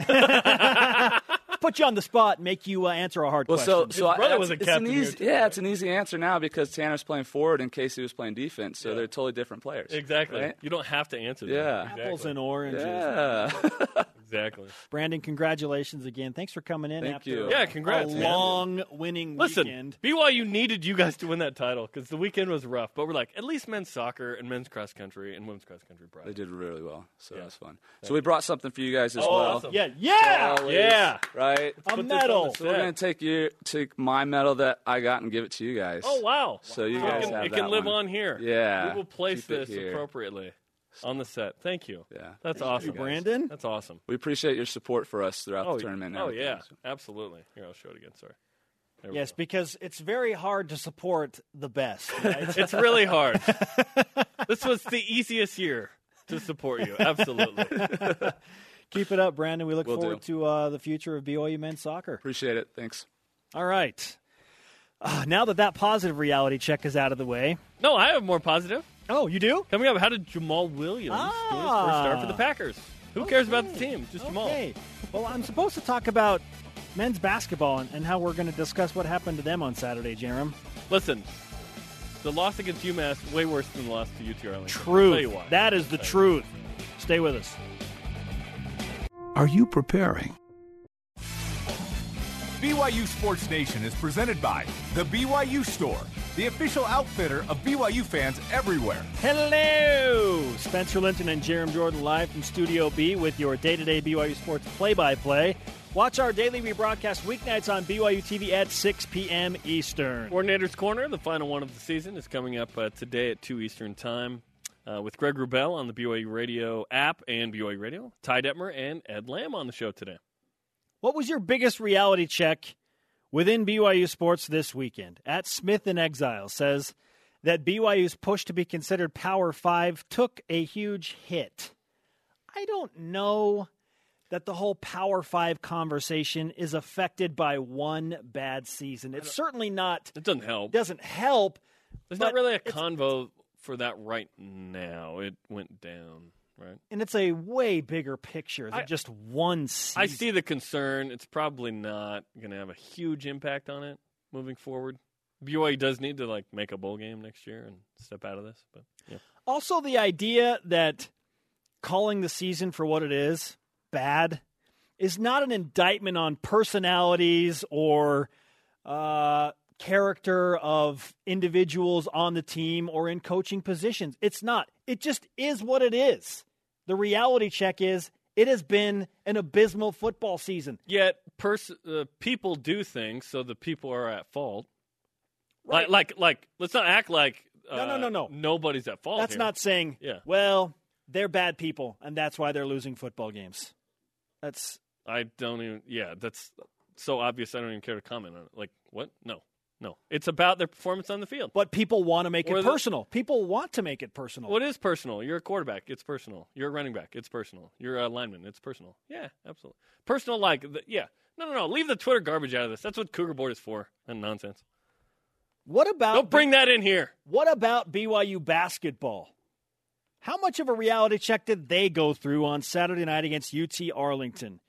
Put you on the spot and make you uh, answer a hard well, question. Well, so, so his brother I, was a captain. An easy, yeah, it's an easy answer now because Tanner's playing forward and Casey was playing defense, so yeah. they're totally different players. Exactly. Right? You don't have to answer that. Yeah. Exactly. Apples and oranges. Yeah. Exactly. Brandon, congratulations again. Thanks for coming in Thank after you. Yeah, congrats, a man. long winning Listen, weekend. B Y U needed you guys to win that title because the weekend was rough, but we're like, at least men's soccer and men's cross country and women's cross country brought. They did really well, so yeah. that was fun. Thank so we brought something for you guys as oh, well. Awesome. Yeah, yeah, Always, yeah. Right, a medal. So we're gonna take your take my medal that I got and give it to you guys. Oh wow! So you wow. guys it can, have it that can live one. on here. Yeah, we will place Keep this appropriately. On the set. Thank you. Yeah. That's Thank awesome. Brandon? That's awesome. We appreciate your support for us throughout oh, the tournament. Oh, yeah. So. Absolutely. Here, I'll show it again. Sorry. Yes, go. because it's very hard to support the best. Right? It's really hard. This was the easiest year to support you. Absolutely. Keep it up, Brandon. We look Will forward do. to uh, the future of B Y U men's soccer. Appreciate it. Thanks. All right. Uh, now that that positive reality check is out of the way. No, I have more positive. Oh, you do? Coming up, how did Jamal Williams ah. do his first start for the Packers? Who okay. cares about the team? Just Jamal. Okay. Well, I'm supposed to talk about men's basketball and, and how we're going to discuss what happened to them on Saturday, Jerem. Listen, the loss against UMass way worse than the loss to U T Arlington. True. That is the okay. truth. Stay with us. Are you preparing? B Y U Sports Nation is presented by The B Y U Store, the official outfitter of B Y U fans everywhere. Hello! Spencer Linton and Jerem Jordan live from Studio B with your day-to-day B Y U Sports play-by-play. Watch our daily rebroadcast weeknights on B Y U T V at six p.m. Eastern. Coordinator's Corner, the final one of the season, is coming up uh, today at two Eastern time uh, with Greg Wrubel on the B Y U Radio app and B Y U Radio, Ty Detmer and Ed Lamb on the show today. What was your biggest reality check within B Y U sports this weekend? At Smith in Exile says that B Y U's push to be considered Power Five took a huge hit. I don't know that the whole Power Five conversation is affected by one bad season. It's certainly not. It doesn't help. Doesn't help. There's not really a convo for that right now. It went down. Right. And it's a way bigger picture than I, just one season. I see the concern. It's probably not going to have a huge impact on it moving forward. B Y U does need to, like, make a bowl game next year and step out of this. But yeah. Also the idea that calling the season for what it is, bad, is not an indictment on personalities or uh, character of individuals on the team or in coaching positions. It's not. It just is what it is. The reality check is it has been an abysmal football season. Yet pers- uh, people do things, so the people are at fault. Right. Like, like, like let's not act like uh, no, no, no, no. nobody's at fault. That's here. Not saying, yeah. well, they're bad people, and that's why they're losing football games. That's I don't even yeah, that's so obvious I don't even care to comment on it. Like, what? No. No. It's about their performance on the field. But people want to make or it the, personal. People want to make it personal. Well, it is personal. You're a quarterback, it's personal. You're a running back, it's personal. You're a lineman, it's personal. Yeah, absolutely. Personal like the, yeah. No, no, no. Leave the Twitter garbage out of this. That's what Cougar Board is for. And nonsense. What about Don't bring that in here. What about B Y U basketball? How much of a reality check did they go through on Saturday night against U T Arlington?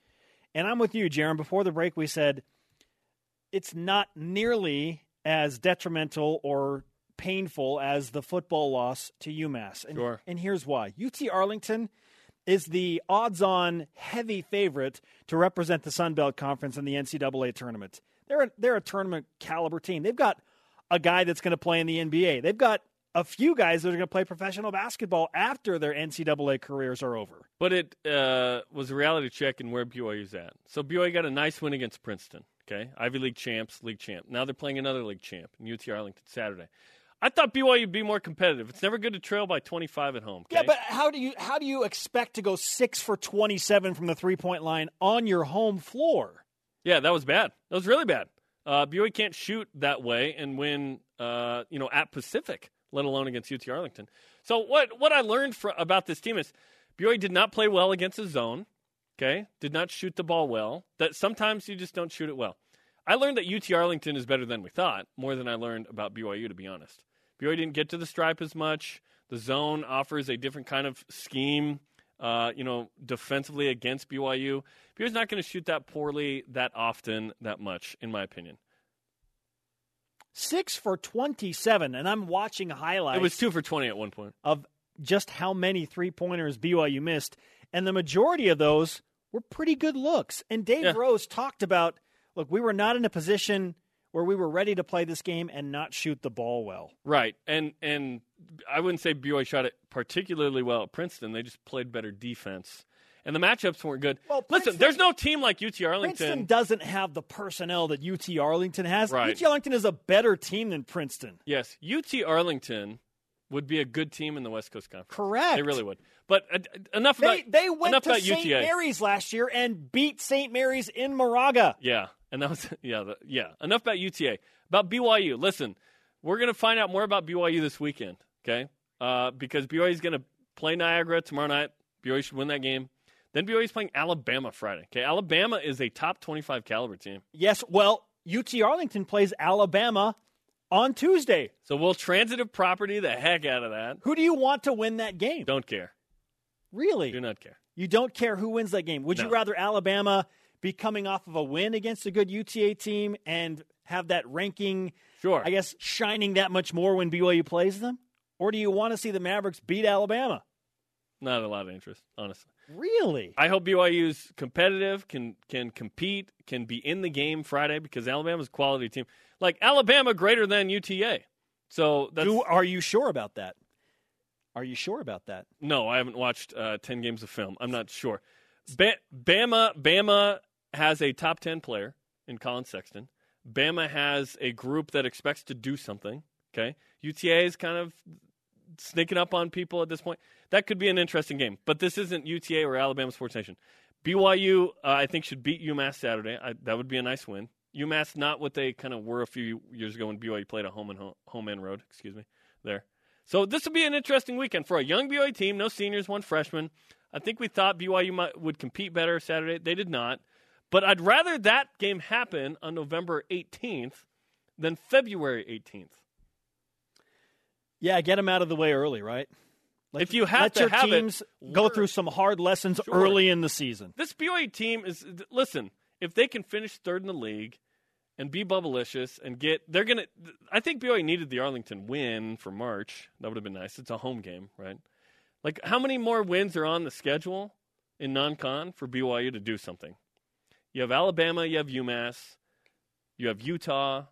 And I'm with you, Jaron. Before the break, we said it's not nearly as detrimental or painful as the football loss to UMass. And, sure. and here's why. U T Arlington is the odds-on heavy favorite to represent the Sun Belt Conference in the N C double A tournament. They're a, they're a tournament-caliber team. They've got a guy that's going to play in the N B A. They've got a few guys that are going to play professional basketball after their N C double A careers are over. But it uh, was a reality check in where B Y U's at. So B Y U got a nice win against Princeton, okay? Ivy League champs, league champ. Now they're playing another league champ in U T Arlington Saturday. I thought B Y U would be more competitive. It's never good to trail by twenty-five at home. Okay? Yeah, but how do you how do you expect to go six for twenty-seven from the three-point line on your home floor? Yeah, that was bad. That was really bad. Uh, B Y U can't shoot that way and win uh, you know, at Pacific, let alone against U T Arlington. So what what I learned for, about this team is B Y U did not play well against the zone, okay? Did not shoot the ball well. That sometimes you just don't shoot it well. I learned that U T Arlington is better than we thought, more than I learned about B Y U, to be honest. B Y U didn't get to the stripe as much. The zone offers a different kind of scheme, uh, you know, defensively against B Y U. B Y U's not going to shoot that poorly that often, that much, in my opinion. six for twenty-seven, and I'm watching highlights. It was two for twenty at one point. Of just how many three-pointers B Y U missed, and the majority of those were pretty good looks. And Dave yeah. Rose talked about, look, we were not in a position where we were ready to play this game and not shoot the ball well. Right, and and I wouldn't say B Y U shot it particularly well at Princeton. They just played better defense. And the matchups weren't good. Well, Princeton, listen, there's no team like U T Arlington. Princeton doesn't have the personnel that U T Arlington has. Right. U T Arlington is a better team than Princeton. Yes, U T Arlington would be a good team in the West Coast Conference. Correct. They really would. But uh, enough they, about They went to Saint Mary's last year and beat Saint Mary's in Moraga. Yeah, and that was yeah, the, yeah. Enough about U T A. About B Y U. Listen, we're going to find out more about B Y U this weekend, okay? Uh, because B Y U is going to play Niagara tomorrow night. B Y U should win that game. Then B Y U is playing Alabama Friday. Okay, Alabama is a top twenty-five caliber team. Yes, well, U T Arlington plays Alabama on Tuesday. So we'll transitive property the heck out of that. Who do you want to win that game? Don't care. Really? Do not care. You don't care who wins that game. Would no. you rather Alabama be coming off of a win against a good U T A team and have that ranking, sure. I guess, shining that much more when B Y U plays them? Or do you want to see the Mavericks beat Alabama? Not a lot of interest, honestly. Really? I hope B Y U's competitive, can can compete, can be in the game Friday because Alabama's a quality team. Like, Alabama greater than U T A. So that's, Do, Are you sure about that? Are you sure about that? No, I haven't watched uh, ten games of film. I'm not sure. Ba- Bama, Bama has a top ten player in Colin Sexton. Bama has a group that expects to do something. Okay, U T A is kind of sneaking up on people at this point. That could be an interesting game, but this isn't U T A or Alabama Sports Nation. B Y U, uh, I think, should beat UMass Saturday. I, that would be a nice win. UMass, not what they kind of were a few years ago when B Y U played a home and home, home and road. Excuse me, there. So this would be an interesting weekend for a young B Y U team. No seniors, one freshman. I think we thought B Y U might, would compete better Saturday. They did not. But I'd rather that game happen on November eighteenth than February eighteenth. Yeah, get them out of the way early, right? Like, if you have let to your have teams it, go through some hard lessons sure. early in the season. This B Y U team is listen. If they can finish third in the league and be bubblicious and get, they're gonna. I think B Y U needed the Arlington win for March. That would have been nice. It's a home game, right? Like, how many more wins are on the schedule in non-con for B Y U to do something? You have Alabama, you have UMass, you have Utah.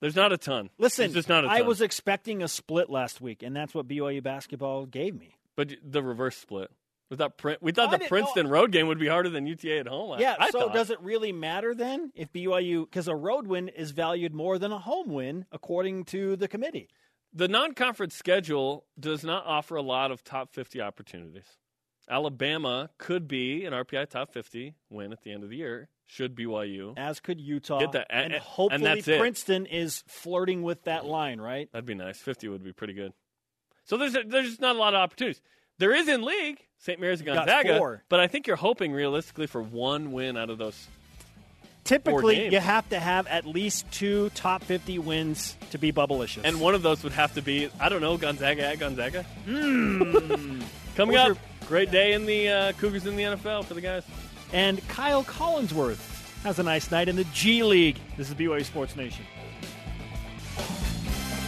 There's not a ton. Listen, just not a ton. I was expecting a split last week, and that's what B Y U basketball gave me. But the reverse split. We thought, we thought the Princeton road game would be harder than U T A at home. Yeah, I, I so thought. Does it really matter then if B Y U – because a road win is valued more than a home win, according to the committee. The non-conference schedule does not offer a lot of top fifty opportunities. Alabama could be an R P I top fifty win at the end of the year, should B Y U. As could Utah. Get that. And, and hopefully and Princeton it. is flirting with that line, right? That'd be nice. fifty would be pretty good. So there's, a, there's just not a lot of opportunities. There is in league, Saint Mary's and Gonzaga, but I think you're hoping realistically for one win out of those. Typically, you have to have at least two top fifty wins to be bubblicious. And one of those would have to be, I don't know, Gonzaga at Gonzaga. Mm. Coming up, your... great day in the uh, Cougars in the N F L for the guys. And Kyle Collinsworth has a nice night in the G League. This is B Y U Sports Nation.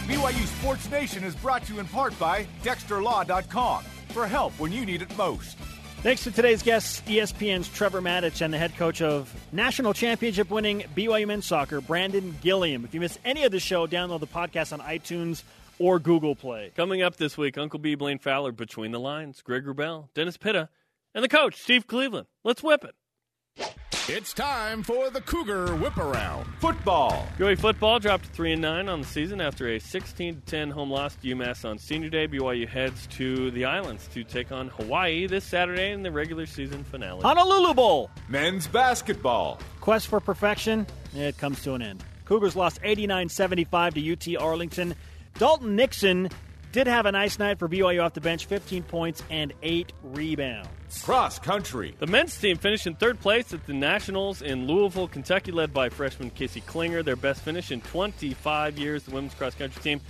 B Y U Sports Nation is brought to you in part by Dexter Law dot com. For help when you need it most. Thanks to today's guests, E S P N's Trevor Matich and the head coach of national championship winning B Y U men's soccer, Brandon Gilliam. If you miss any of the show, download the podcast on iTunes or Google Play. Coming up this week, Uncle B, Blaine Fowler, Between the Lines, Greg Wrubell, Dennis Pitta, and the coach, Steve Cleveland. Let's whip it. It's time for the Cougar Whip Around. Football. B Y U football dropped three and nine on the season after a sixteen to ten home loss to UMass on Senior Day. B Y U heads to the islands to take on Hawaii this Saturday in the regular season finale. Honolulu Bowl. Men's basketball. Quest for perfection. It comes to an end. Cougars lost eighty-nine seventy-five to U T Arlington. Dalton Nixon did have a nice night for B Y U off the bench, fifteen points and eight rebounds. Cross country. The men's team finished in third place at the Nationals in Louisville, Kentucky, led by freshman Casey Klinger, their best finish in twenty-five years. The women's cross country team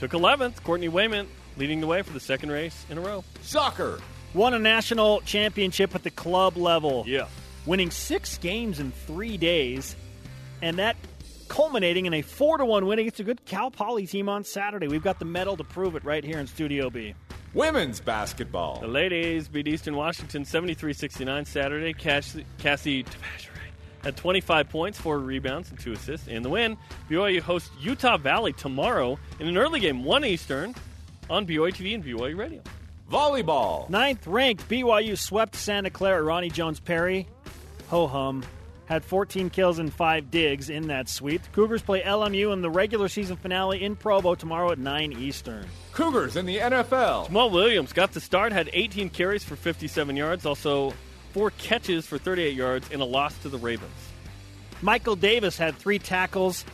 took eleventh. Courtney Wayment leading the way for the second race in a row. Soccer. Won a national championship at the club level. Yeah. Winning six games in three days, and that culminating in a four to one win against a good Cal Poly team on Saturday. We've got the medal to prove it right here in Studio B. Women's basketball. The ladies beat Eastern Washington seventy-three sixty-nine Saturday. Cassie, Cassie had twenty-five points, four rebounds, and two assists in the win. B Y U hosts Utah Valley tomorrow in an early game, one Eastern, on B Y U T V and B Y U Radio. Volleyball. Ninth-ranked B Y U swept Santa Clara. Ronnie Jones-Perry, ho-hum, had fourteen kills and five digs in that sweep. The Cougars play L M U in the regular season finale in Provo tomorrow at nine Eastern. Cougars in the N F L. Jamal Williams got the start, had eighteen carries for fifty-seven yards, also four catches for thirty-eight yards in a loss to the Ravens. Michael Davis had three tackles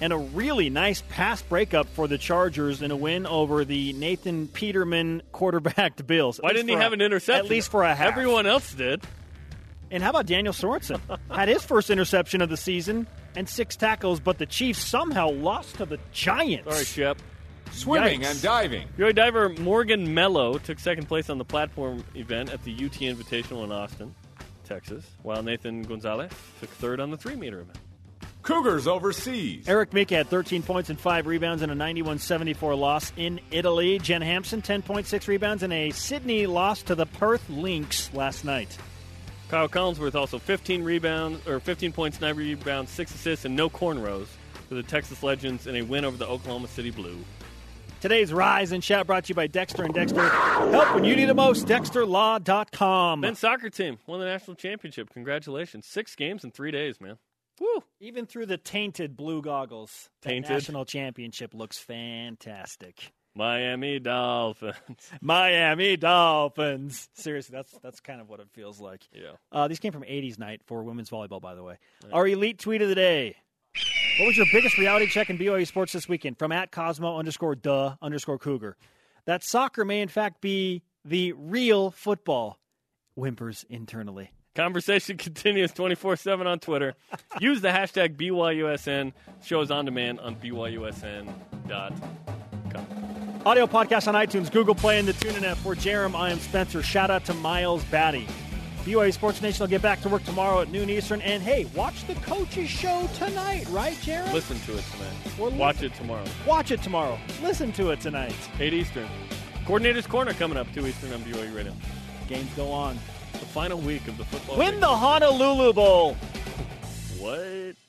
and a really nice pass breakup for the Chargers in a win over the Nathan Peterman quarterbacked Bills. Why didn't he have an interception? At least for a half. Everyone else did. And how about Daniel Sorensen? Had his first interception of the season and six tackles, but the Chiefs somehow lost to the Giants. Sorry, Shep. Swimming Yikes. and diving. B Y U diver Morgan Mello took second place on the platform event at the U T Invitational in Austin, Texas, while Nathan Gonzalez took third on the three-meter event. Cougars overseas. Eric Mika had thirteen points and five rebounds in a ninety-one seventy-four loss in Italy. Jen Hampson, ten point six rebounds in a Sydney loss to the Perth Lynx last night. Kyle Collinsworth also fifteen rebounds, or fifteen points, nine rebounds, six assists, and no cornrows for the Texas Legends in a win over the Oklahoma City Blue. Today's Rise and Shout brought to you by Dexter and Dexter. Help when you need it most, Dexter Law dot com. Men's soccer team won the national championship. Congratulations. Six games in three days, man. Woo! Even through the tainted blue goggles, tainted. The national championship looks fantastic. Miami Dolphins. Miami Dolphins. Seriously, that's that's kind of what it feels like. Yeah. Uh, these came from eighties night for women's volleyball, by the way. Yeah. Our elite tweet of the day. What was your biggest reality check in B Y U sports this weekend? From at Cosmo underscore duh underscore Cougar. That soccer may in fact be the real football. Whimpers internally. Conversation continues twenty-four seven on Twitter. Use the hashtag B Y U S N. Show is on demand on B Y U S N dot com. Audio podcast on iTunes, Google Play, and the TuneIn app. For Jerem, I am Spencer. Shout out to Miles Batty. B Y U Sports Nation will get back to work tomorrow at noon Eastern. And, hey, watch the coaches' show tonight, right, Jerem? Listen to it tonight. Or watch it tomorrow. Watch it tomorrow. Listen to it tonight. eight Eastern. Coordinator's Corner coming up, two Eastern on B Y U Radio. Games go on. The final week of the football. Win the Honolulu Bowl. What?